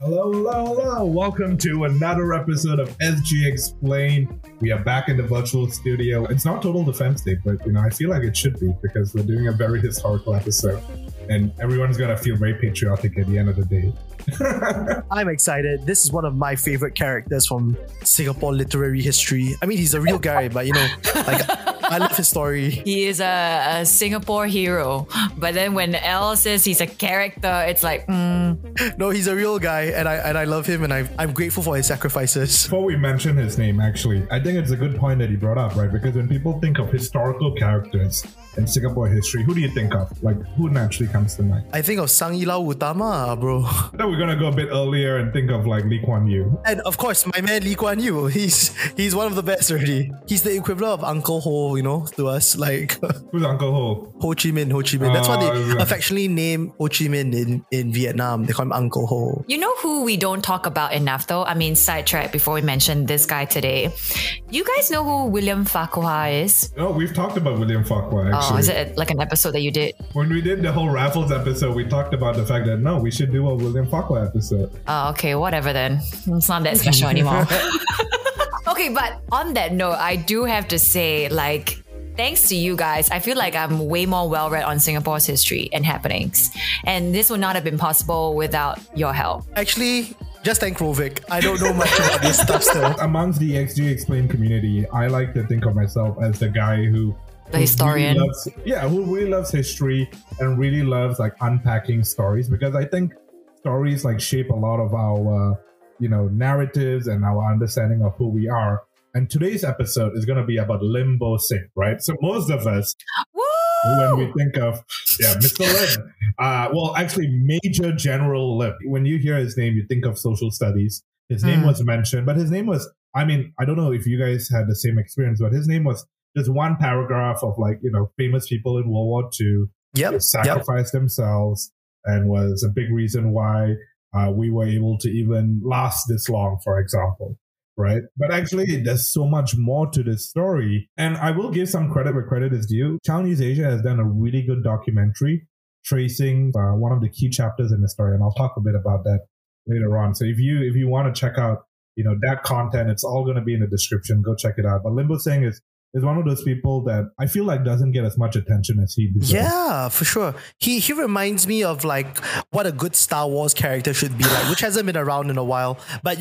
Hello. Welcome to another episode of SG Explained. We are back in the virtual studio. It's not Total Defense Day, but I feel like it should be because we're doing a very historical episode and everyone's going to feel very patriotic at the end of the day. I'm excited. This is one of my favorite characters from Singapore literary history. I mean, he's a real guy, but I love his story. He is a Singapore hero, but then when Al says he's a character, it's like, No, he's a real guy, and I love him, and I'm grateful for his sacrifices. Before we mention his name, actually, I think it's a good point that he brought up, right? Because when people think of historical characters in Singapore history, who do you think of? Like, who naturally comes to mind? I think of Sang Nila Utama, bro. I thought we were gonna go a bit earlier and think of Lee Kuan Yew. And of course, my man Lee Kuan Yew. He's one of the best already. He's the equivalent of Uncle Ho. To us, who's Uncle Ho? Ho Chi Minh. That's what they affectionately name Ho Chi Minh in Vietnam. They call him Uncle Ho. You know who we don't talk about enough though? Sidetrack before we mention this guy today. You guys know who William Farquhar is? Oh, we've talked about William Farquhar actually. Oh, is it an episode that you did? When we did the whole Raffles episode, we talked about the fact that no, we should do a William Farquhar episode. Oh, okay, whatever then. It's not that special anymore. Okay, but on that note, I do have to say, thanks to you guys, I feel like I'm way more well-read on Singapore's history and happenings. And this would not have been possible without your help. Actually, just thank Rovic. I don't know much about this stuff still. Amongst the XG Explained community, I like to think of myself as the guy who historian. Really loves, who really loves history and really loves unpacking stories, because I think stories shape a lot of our... narratives and our understanding of who we are. And today's episode is going to be about Lim Bo Seng, right? So most of us, when we think of Mr. Lim, Major General Lim. When you hear his name, you think of social studies. His name was mentioned, but his name was, I don't know if you guys had the same experience, but his name was just one paragraph of famous people in World War II sacrificed themselves and was a big reason why we were able to even last this long, for example, right? But actually, there's so much more to this story. And I will give some credit where credit is due. Channel News Asia has done a really good documentary tracing one of the key chapters in the story. And I'll talk a bit about that later on. So if you want to check out that content, it's all going to be in the description. Go check it out. But Lim Bo Seng is one of those people that I feel doesn't get as much attention as he deserves. Yeah, for sure. He reminds me of what a good Star Wars character should be like, which hasn't been around in a while. But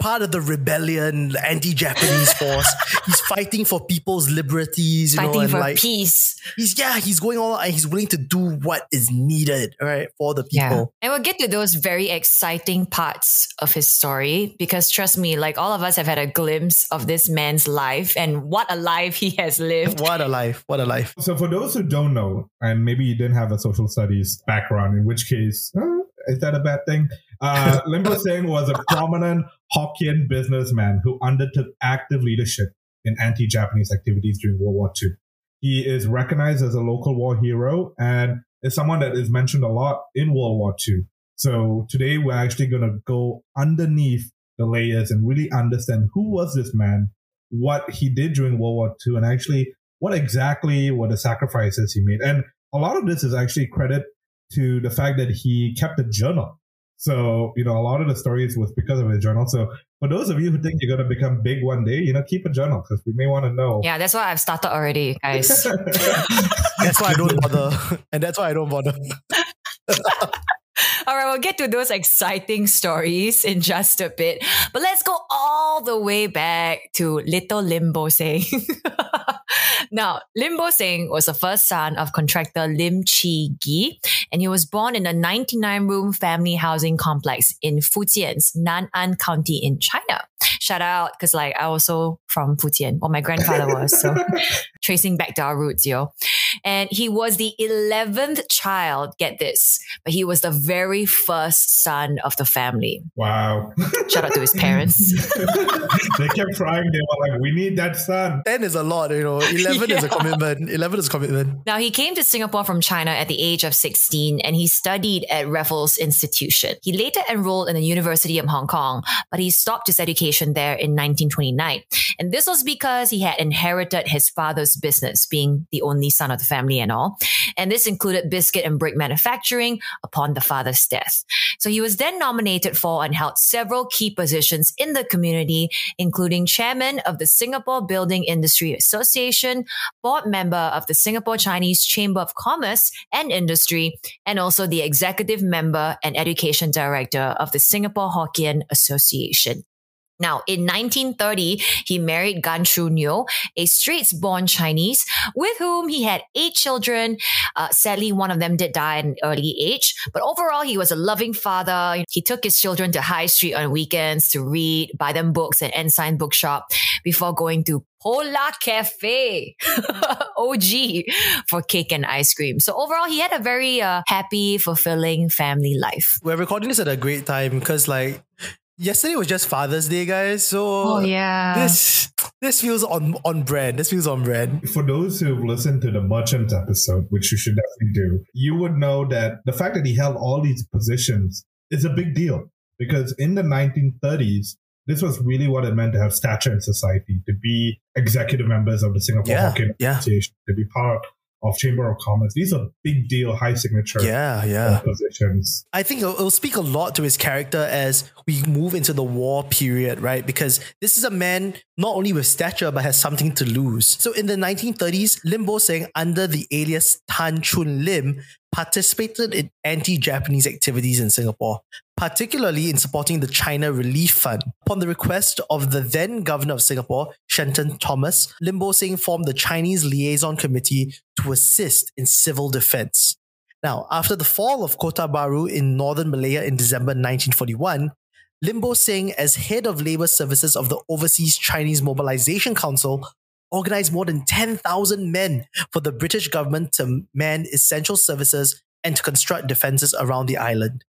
part of the rebellion, anti-Japanese force, he's fighting for people's liberties, peace. He's going all out and he's willing to do what is needed, right, for the people. Yeah. And we'll get to those very exciting parts of his story because trust me, all of us have had a glimpse of this man's life and what a life he has lived. What a life. So for those who don't know, and maybe you didn't have a social studies background, in which case, is that a bad thing? Lim Bo Seng was a prominent Hokkien businessman who undertook active leadership in anti-Japanese activities during World War II. He is recognized as a local war hero and is someone that is mentioned a lot in World War II. So today we're actually going to go underneath the layers and really understand who was this man, what he did during World War II, and actually what exactly were the sacrifices he made. And a lot of this is actually credit to the fact that he kept a journal. So, a lot of the stories was because of his journal. So for those of you who think you're going to become big one day, keep a journal because we may want to know. Yeah, that's why I've started already, guys. That's why I don't bother. And that's why I don't bother. All right, we'll get to those exciting stories in just a bit. But let's go all the way back to little Lim Bo Seng. Now, Lim Bo Seng was the first son of contractor Lim Chi Gi, and he was born in a 99-room family housing complex in Fujian's Nan'an County in China. Shout out, because I also from Fujian, or my grandfather was, so tracing back to our roots, yo. And he was the 11th child, get this, but he was the very first son of the family. Wow. Shout out to his parents. They kept trying. They were like, we need that son. 10 is a lot, you know. 11 is a commitment. 11 is a commitment. Now, he came to Singapore from China at the age of 16 and he studied at Raffles Institution. He later enrolled in the University of Hong Kong, but he stopped his education there in 1929. And this was because he had inherited his father's business, being the only son of the family and all. And this included biscuit and brick manufacturing upon the father's death. So he was then nominated for and held several key positions in the community, including chairman of the Singapore Building Industry Association, board member of the Singapore Chinese Chamber of Commerce and Industry, and also the executive member and education director of the Singapore Hokkien Association. Now, in 1930, he married Gan Chu Niu, a Straits-born Chinese with whom he had 8 children. Sadly, one of them did die at an early age. But overall, he was a loving father. He took his children to High Street on weekends to read, buy them books at Ensign Bookshop before going to Polar Cafe, OG, for cake and ice cream. So overall, he had a very happy, fulfilling family life. We're recording this at a great time because like, yesterday was just Father's Day, guys. So this feels on brand. This feels on brand. For those who've listened to the Merchant episode, which you should definitely do, you would know that the fact that he held all these positions is a big deal. Because in the 1930s, this was really what it meant to have stature in society, to be executive members of the Singapore Hokkien Association, to be part of Chamber of Commerce. These are big deal, high signature positions. I think it'll speak a lot to his character as we move into the war period, right? Because this is a man not only with stature, but has something to lose. So in the 1930s, Lim Bo Seng, under the alias Tan Chun Lim, participated in anti-Japanese activities in Singapore, particularly in supporting the China Relief Fund. Upon the request of the then governor of Singapore, Shenton Thomas, Lim Bo Seng formed the Chinese Liaison Committee to assist in civil defense. Now, after the fall of Kota Baru in northern Malaya in December 1941, Lim Bo Seng, as head of labor services of the Overseas Chinese Mobilization Council, organized more than 10,000 men for the British government to man essential services and to construct defenses around the island.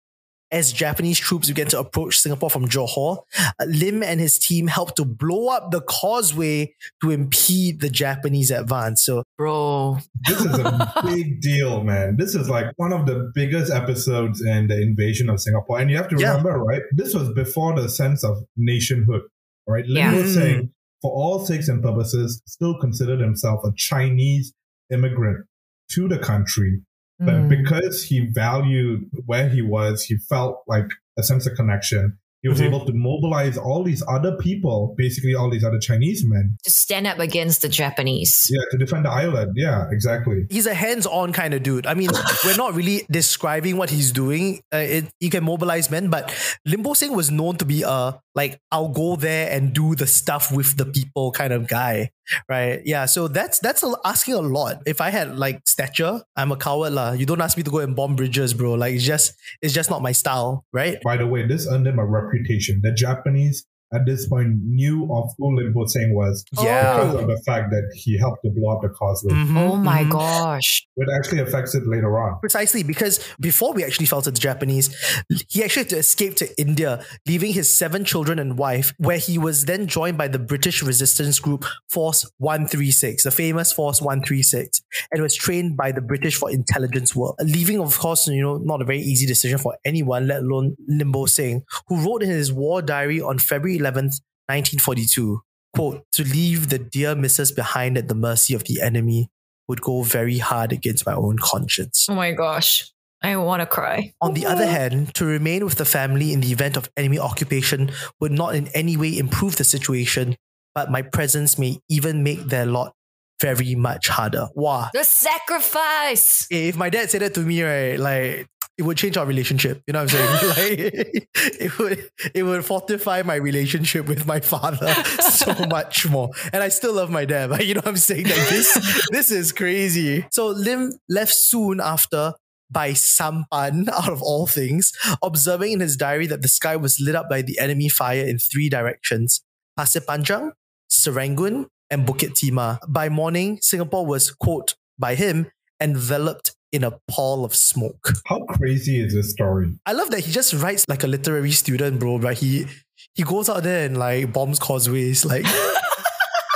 As Japanese troops began to approach Singapore from Johor, Lim and his team helped to blow up the causeway to impede the Japanese advance. So, bro, this is a big deal, man. This is like one of the biggest episodes in the invasion of Singapore. And you have to remember, right? This was before the sense of nationhood, right? Lim was saying, for all sakes and purposes, still considered himself a Chinese immigrant to the country. But because he valued where he was, he felt like a sense of connection. He was able to mobilize all these other people, basically all these other Chinese men, to stand up against the Japanese. Yeah, to defend the island. Yeah, exactly. He's a hands-on kind of dude. I mean, we're not really describing what he's doing. He can mobilize men, but Lim Bo Seng was known to be I'll go there and do the stuff with the people kind of guy. Right. Yeah. So that's asking a lot. If I had stature, I'm a coward lah. You don't ask me to go and bomb bridges, bro. It's just not my style. Right. By the way, this earned him a reputation. The Japanese at this point knew of who Lim Bo Seng was because of the fact that he helped to blow up the causeway. Oh my gosh. It actually affects it later on. Precisely, because before we actually fell to the Japanese, he actually had to escape to India, leaving his 7 children and wife, where he was then joined by the British resistance group Force 136, the famous Force 136, and was trained by the British for intelligence work. Leaving, of course, not a very easy decision for anyone, let alone Lim Bo Seng, who wrote in his war diary on February 11th, 1942, quote, "To leave the dear missus behind at the mercy of the enemy would go very hard against my own conscience." Oh my gosh, I want to cry. On the other hand, to remain with the family in the event of enemy occupation would not in any way improve the situation, but my presence may even make their lot very much harder. Wow. The sacrifice! If my dad said that to me, right, it would change our relationship. You know what I'm saying? It would fortify my relationship with my father so much more. And I still love my dad, but you know what I'm saying? This is crazy. So Lim left soon after by sampan, out of all things, observing in his diary that the sky was lit up by the enemy fire in 3 directions: Pasir Panjang, Serangoon, and Bukit Timah. By morning, Singapore was, quote, by him, enveloped in a pall of smoke. How crazy is this story? I love that he just writes like a literary student, bro. Right? He goes out there and like bombs causeways. Like,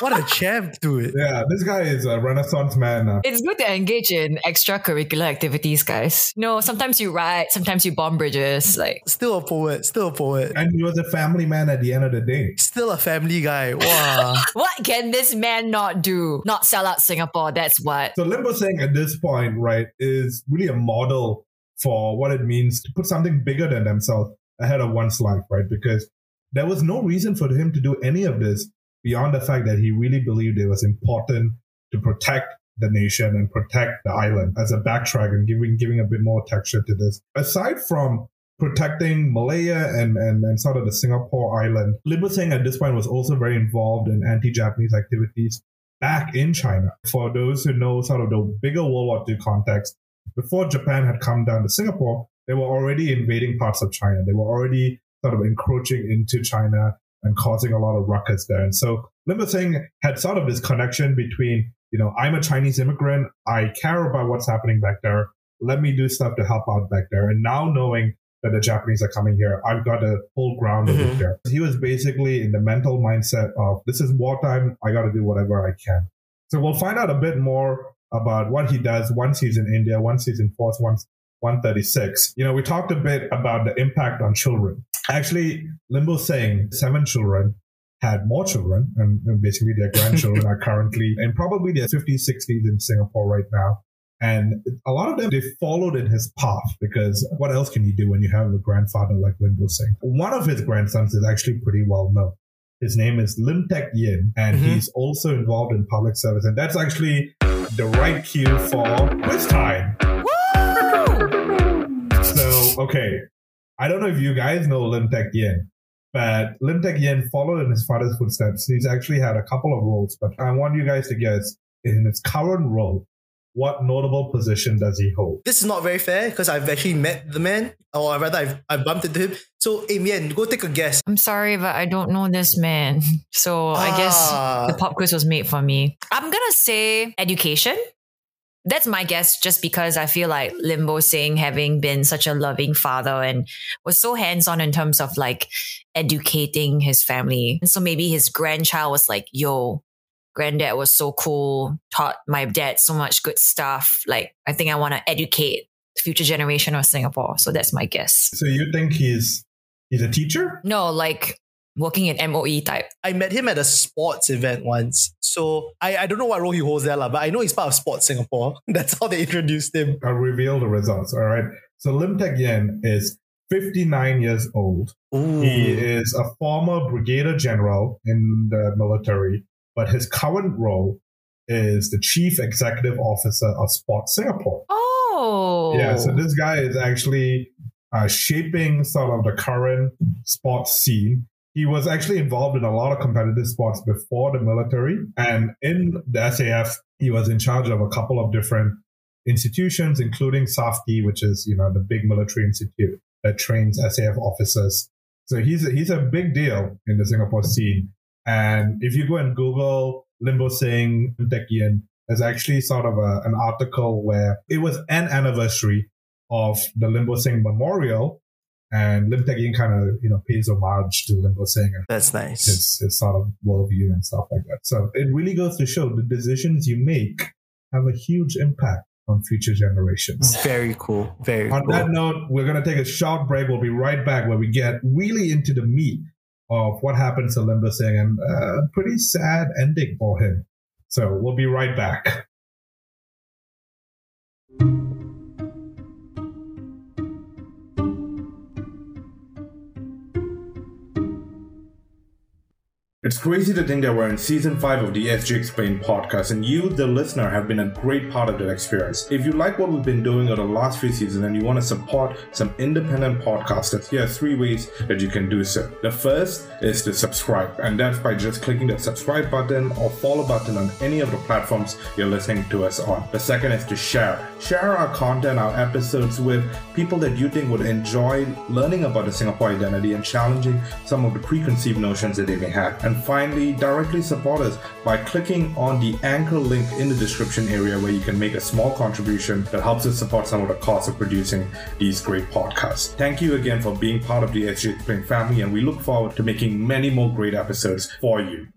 what a champ, dude. Yeah, this guy is a Renaissance man. It's good to engage in extracurricular activities, guys. No, sometimes you write, sometimes you bomb bridges. Like, still a poet, still a poet. And he was a family man at the end of the day. Still a family guy. Wow. What can this man not do? Not sell out Singapore, that's what. So Lim Bo Seng at this point, right, is really a model for what it means to put something bigger than themselves ahead of one's life, right? Because there was no reason for him to do any of this beyond the fact that he really believed it was important to protect the nation and protect the island. As a backtrack and giving a bit more texture to this, aside from protecting Malaya and sort of the Singapore island, Lim Bo Seng at this point was also very involved in anti-Japanese activities back in China. For those who know sort of the bigger World War II context, before Japan had come down to Singapore, they were already invading parts of China. They were already sort of encroaching into China and causing a lot of ruckus there. And so Lim Bo Seng had sort of this connection between, you know, I'm a Chinese immigrant, I care about what's happening back there, let me do stuff to help out back there. And now knowing that the Japanese are coming here, I've got a whole ground to do there. He was basically in the mental mindset of, this is wartime, I got to do whatever I can. So we'll find out a bit more about what he does once he's in India, once he's in Force 136. You know, we talked a bit about the impact on children. Actually, Lim Bo Seng, 7 children, had more children, and basically their grandchildren are currently in probably their 50s, 60s in Singapore right now. And a lot of them, they followed in his path, because what else can you do when you have a grandfather like Lim Bo Seng? One of his grandsons is actually pretty well known. His name is Lim Teck Yin, and he's also involved in public service. And that's actually the right cue for quiz time. Woo! So, okay. I don't know if you guys know Lim Teck Yin, but Lim Teck Yin followed in his father's footsteps. He's actually had a couple of roles, but I want you guys to guess, in his current role, what notable position does he hold? This is not very fair, because I've actually met the man, or rather I've bumped into him. So Amian, go take a guess. I'm sorry, but I don't know this man. So I guess the pop quiz was made for me. I'm going to say education. That's my guess, just because I feel like Lim Bo Seng, having been such a loving father and was so hands-on in terms of like educating his family. And so maybe his grandchild was like, yo, granddad was so cool, taught my dad so much good stuff. Like, I think I want to educate the future generation of Singapore. So that's my guess. So you think he's a teacher? No, like working in MOE type. I met him at a sports event once. So I don't know what role he holds there, but I know he's part of Sports Singapore. That's how they introduced him. I'll reveal the results, all right? So Lim Teck Yin is 59 years old. Ooh. He is a former brigadier general in the military, but his current role is the chief executive officer of Sports Singapore. Oh! Yeah, so this guy is actually shaping sort of the current sports scene. He was actually involved in a lot of competitive sports before the military. And in the SAF, he was in charge of a couple of different institutions, including SAFTI, which is, you know, the big military institute that trains SAF officers. So he's a big deal in the Singapore scene. And if you go and Google Lim Bo Seng, Lim Teck Yin, there's actually sort of an article where it was an anniversary of the Lim Bo Seng Memorial. And Lim Teck Yin kind of, you know, pays homage to Lim Bo Seng. That's nice. His sort of worldview and stuff like that. So it really goes to show the decisions you make have a huge impact on future generations. Very cool. Very cool. On that note, we're going to take a short break. We'll be right back where we get really into the meat of what happens to Lim Bo Seng, and a pretty sad ending for him. So we'll be right back. It's crazy to think that we're in Season 5 of the SG Explained podcast, and you, the listener, have been a great part of that experience. If you like what we've been doing over the last few seasons and you want to support some independent podcasters, here are 3 ways that you can do so. The first is to subscribe, and that's by just clicking the subscribe button or follow button on any of the platforms you're listening to us on. The second is to share. Share our content, our episodes with people that you think would enjoy learning about the Singapore identity and challenging some of the preconceived notions that they may have. And And finally, directly support us by clicking on the anchor link in the description area, where you can make a small contribution that helps us support some of the costs of producing these great podcasts. Thank you again for being part of the SG Explained family, and we look forward to making many more great episodes for you.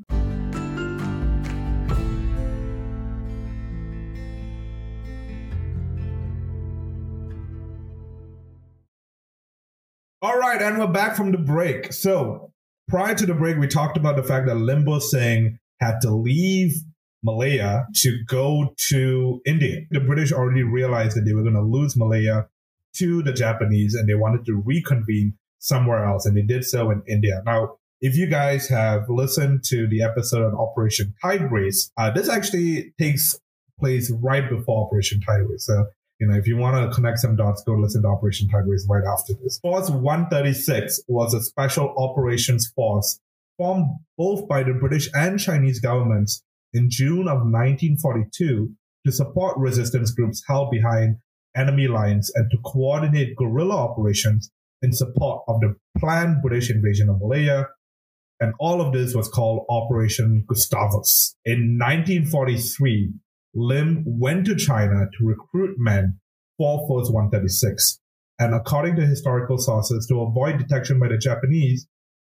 All right, and we're back from the break. So prior to the break, we talked about the fact that Lim Bo Seng had to leave Malaya to go to India. The British already realized that they were going to lose Malaya to the Japanese, and they wanted to reconvene somewhere else, and they did so in India. Now, if you guys have listened to the episode on Operation Tide Race, this actually takes place right before Operation Tide Race. So, you know, if you want to connect some dots, go listen to Operation Tide Race right after this. Force 136 was a special operations force formed both by the British and Chinese governments in June of 1942 to support resistance groups held behind enemy lines and to coordinate guerrilla operations in support of the planned British invasion of Malaya. And all of this was called Operation Gustavus. In 1943, Lim went to China to recruit men for Force 136. And according to historical sources, to avoid detection by the Japanese,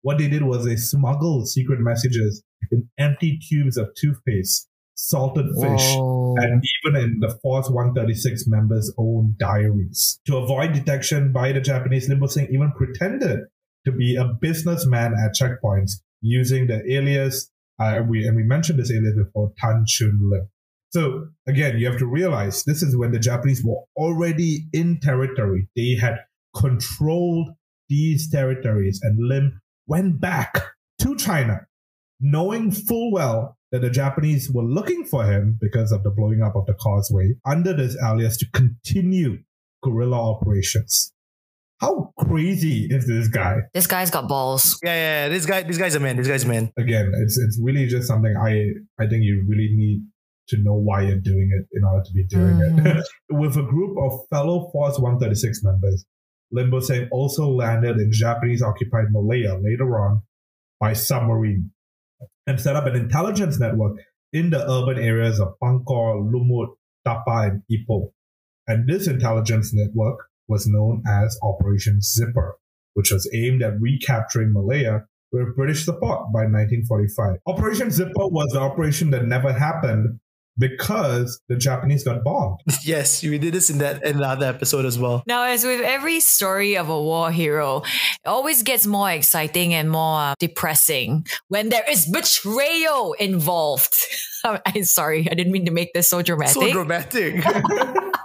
what they did was they smuggled secret messages in empty tubes of toothpaste, salted fish, and even in the Force 136 members' own diaries. To avoid detection by the Japanese, Lim Bo Seng even pretended to be a businessman at checkpoints using the alias, we mentioned this alias before, Tan Chun Lim. So again, you have to realize this is when the Japanese were already in territory. They had controlled these territories, and Lim went back to China, knowing full well that the Japanese were looking for him because of the blowing up of the causeway under this alias to continue guerrilla operations. How crazy is this guy? This guy's got balls. Yeah. This guy's a man. Again, it's really just something I think you really need to know why you're doing it in order to be doing it. With a group of fellow Force 136 members, Lim Bo Seng also landed in Japanese-occupied Malaya later on by submarine and set up an intelligence network in the urban areas of Pangkor, Lumut, Tapa, and Ipoh. And this intelligence network was known as Operation Zipper, which was aimed at recapturing Malaya with British support by 1945. Operation Zipper was the operation that never happened because the Japanese got bombed. Yes, we did this in the other episode as well. Now, as with every story of a war hero, it always gets more exciting and more depressing when there is betrayal involved. I'm sorry, I didn't mean to make this so dramatic. So dramatic.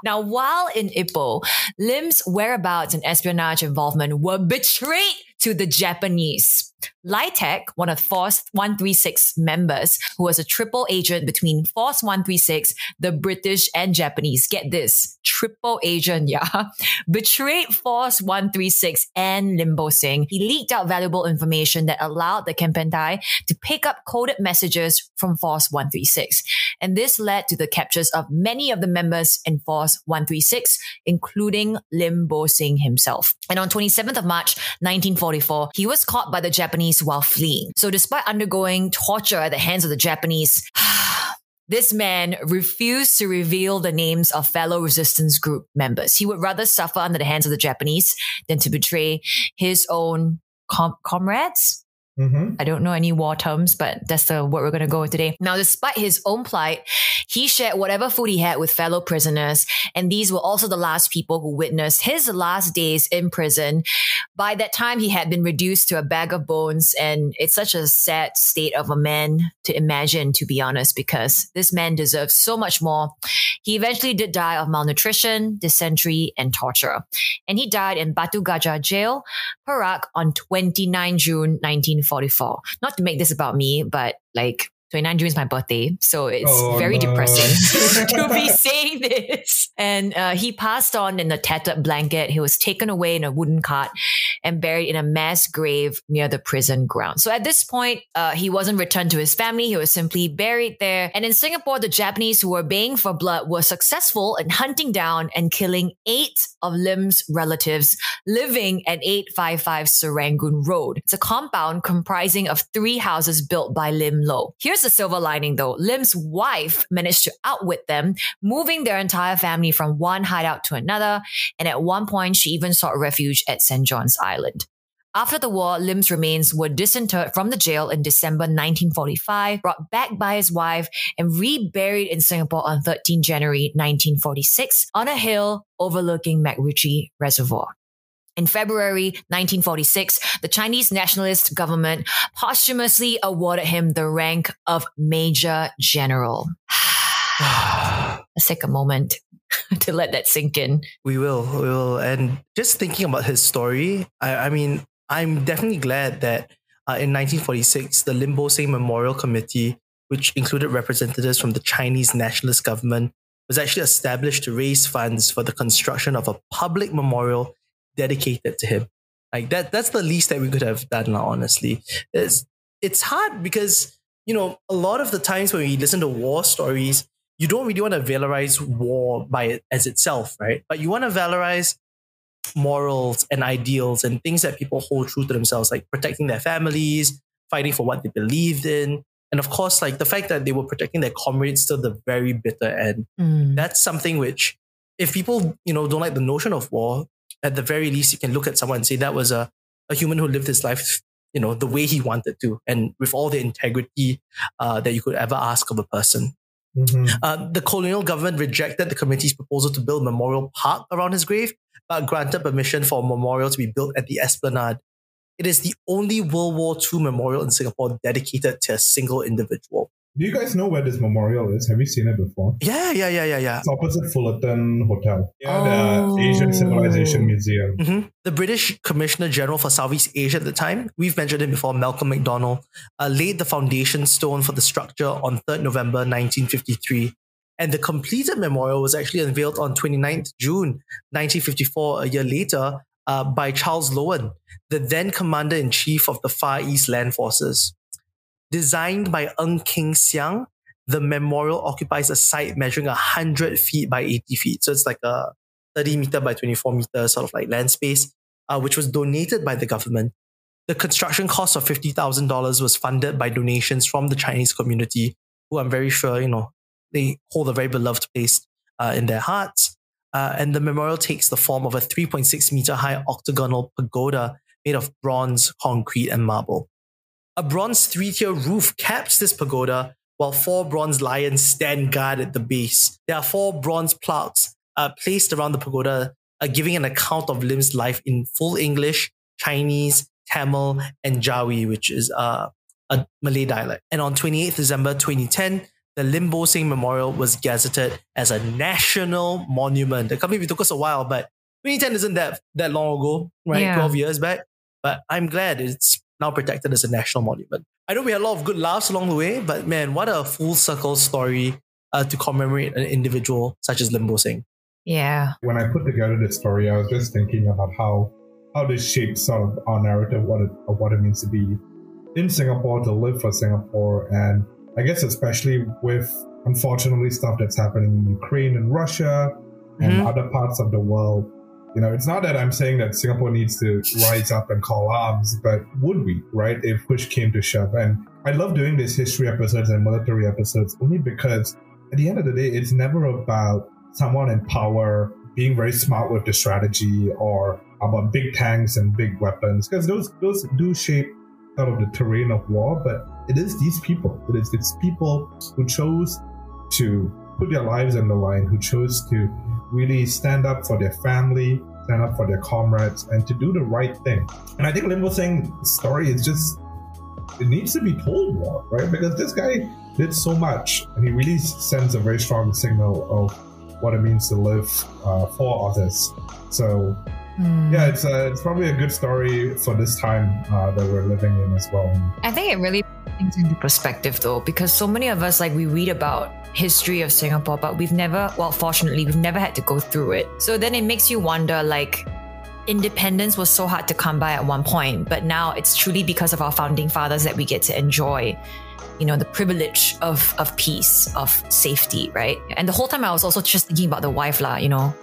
Now, while in Ipoh, Lim's whereabouts and espionage involvement were betrayed to the Japanese. Lee Teck, one of Force 136 members, who was a triple agent between Force 136, the British and Japanese, get this, triple agent, yeah, betrayed Force 136 and Lim Bo Seng. He leaked out valuable information that allowed the Kempentai to pick up coded messages from Force 136. And this led to the captures of many of the members in Force 136, including Lim Bo Seng himself. And on 27th of March, 1944, he was caught by the Japanese while fleeing. So despite undergoing torture at the hands of the Japanese, this man refused to reveal the names of fellow resistance group members. He would rather suffer under the hands of the Japanese than to betray his own comrades. I don't know any war terms, but that's the word we're going to go with today. Now, despite his own plight, he shared whatever food he had with fellow prisoners. And these were also the last people who witnessed his last days in prison. By that time, he had been reduced to a bag of bones. And it's such a sad state of a man to imagine, to be honest, because this man deserves so much more. He eventually did die of malnutrition, dysentery, and torture. And he died in Batu Gajah Jail, Perak, on 29 June 1944. Not to make this about me, but like 29 June is my birthday, so it's very depressing to be saying this. And he passed on in a tattered blanket. He was taken away in a wooden cart and buried in a mass grave near the prison ground. So at this point, he wasn't returned to his family. He was simply buried there. And in Singapore, the Japanese who were baying for blood were successful in hunting down and killing 8 of Lim's relatives living at 855 Serangoon Road. It's a compound comprising of 3 houses built by Lim Low. Here's the silver lining though. Lim's wife managed to outwit them, moving their entire family from one hideout to another. And at one point, she even sought refuge at St. John's Island. After the war, Lim's remains were disinterred from the jail in December 1945, brought back by his wife, and reburied in Singapore on 13 January 1946 on a hill overlooking MacRitchie Reservoir. In February 1946, the Chinese nationalist government posthumously awarded him the rank of Major General. Let's take a moment to let that sink in. We will. And just thinking about his story, I mean, I'm definitely glad that in 1946, the Lim Bo Seng Memorial Committee, which included representatives from the Chinese nationalist government, was actually established to raise funds for the construction of a public memorial dedicated to him. Like that's the least that we could have done, honestly. It's hard because, you know, a lot of the times when we listen to war stories, you don't really want to valorize war by it as itself, right? But you want to valorize morals and ideals and things that people hold true to themselves, like protecting their families, fighting for what they believed in. And of course, like the fact that they were protecting their comrades till the very bitter end. That's something which, if people, you know, don't like the notion of war, at the very least, you can look at someone and say that was a human who lived his life, you know, the way he wanted to, and with all the integrity that you could ever ask of a person. The colonial government rejected the committee's proposal to build a memorial park around his grave, but granted permission for a memorial to be built at the Esplanade. It is the only World War II memorial in Singapore dedicated to a single individual. Do you guys know where this memorial is? Have you seen it before? Yeah. It's opposite Fullerton Hotel. The Asian Civilization Museum. The British Commissioner General for Southeast Asia at the time, we've mentioned him before, Malcolm MacDonald, laid the foundation stone for the structure on 3rd November 1953. And the completed memorial was actually unveiled on 29th June 1954, a year later, by Charles Lowen, the then Commander-in-Chief of the Far East Land Forces. Designed by Ng King Siang, the memorial occupies a site measuring 100 feet by 80 feet. So it's like a 30 meter by 24 meter sort of like land space, which was donated by the government. The construction cost of $50,000 was funded by donations from the Chinese community, who I'm very sure, you know, they hold a very beloved place in their hearts. And the memorial takes the form of a 3.6 meter high octagonal pagoda made of bronze, concrete, and marble. A bronze 3-tier roof caps this pagoda, while 4 bronze lions stand guard at the base. There are 4 bronze plaques placed around the pagoda, giving an account of Lim's life in full English, Chinese, Tamil, and Jawi, which is a Malay dialect. And on 28th December 2010, the Lim Bo Seng Memorial was gazetted as a national monument. I can't believe it took us a while, but 2010 isn't that long ago, right? Yeah. 12 years back. But I'm glad it's now protected as a national monument. I know we had a lot of good laughs along the way, but man, what a full circle story to commemorate an individual such as Lim Bo Seng. Yeah. When I put together this story, I was just thinking about how this shapes sort of our narrative of what it means to be in Singapore, to live for Singapore, and I guess especially with, unfortunately, stuff that's happening in Ukraine and Russia and other parts of the world. You know, it's not that I'm saying that Singapore needs to rise up and call arms, but would we, right, if push came to shove? And I love doing these history episodes and military episodes only because at the end of the day, it's never about someone in power being very smart with the strategy or about big tanks and big weapons, because those do shape sort of the terrain of war. But it is these people. It's people who chose to put their lives on the line, who chose to really stand up for their family, stand up for their comrades, and to do the right thing. And I think Lim Bo Seng's story is it needs to be told more, right? Because this guy did so much, and he really sends a very strong signal of what it means to live for others. So Yeah, it's probably a good story for this time that we're living in as well. I think it really puts things into perspective though, because so many of us, like, we read about history of Singapore, but we've never, well, fortunately, we've never had to go through it. So then it makes you wonder, like, independence was so hard to come by at one point, but now it's truly because of our founding fathers that we get to enjoy, you know, the privilege of peace, of safety, right? And the whole time I was also just thinking about the wife, lah, you know,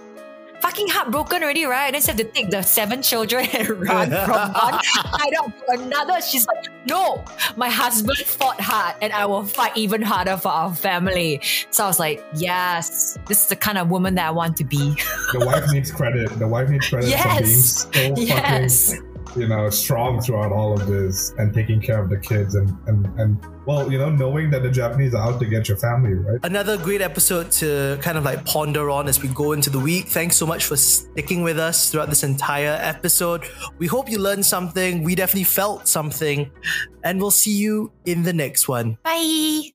fucking heartbroken already, right? And I just have to take the 7 children and run from one side up to another. She's like, no, my husband fought hard and I will fight even harder for our family. So I was like, yes, this is the kind of woman that I want to be. The wife needs credit. The wife needs credit for being so fucking, you know, strong throughout all of this and taking care of the kids and well, you know, knowing that the Japanese are out to get your family, right? Another great episode to kind of like ponder on as we go into the week. Thanks so much for sticking with us throughout this entire episode. We hope you learned something. We definitely felt something. And we'll see you in the next one. Bye.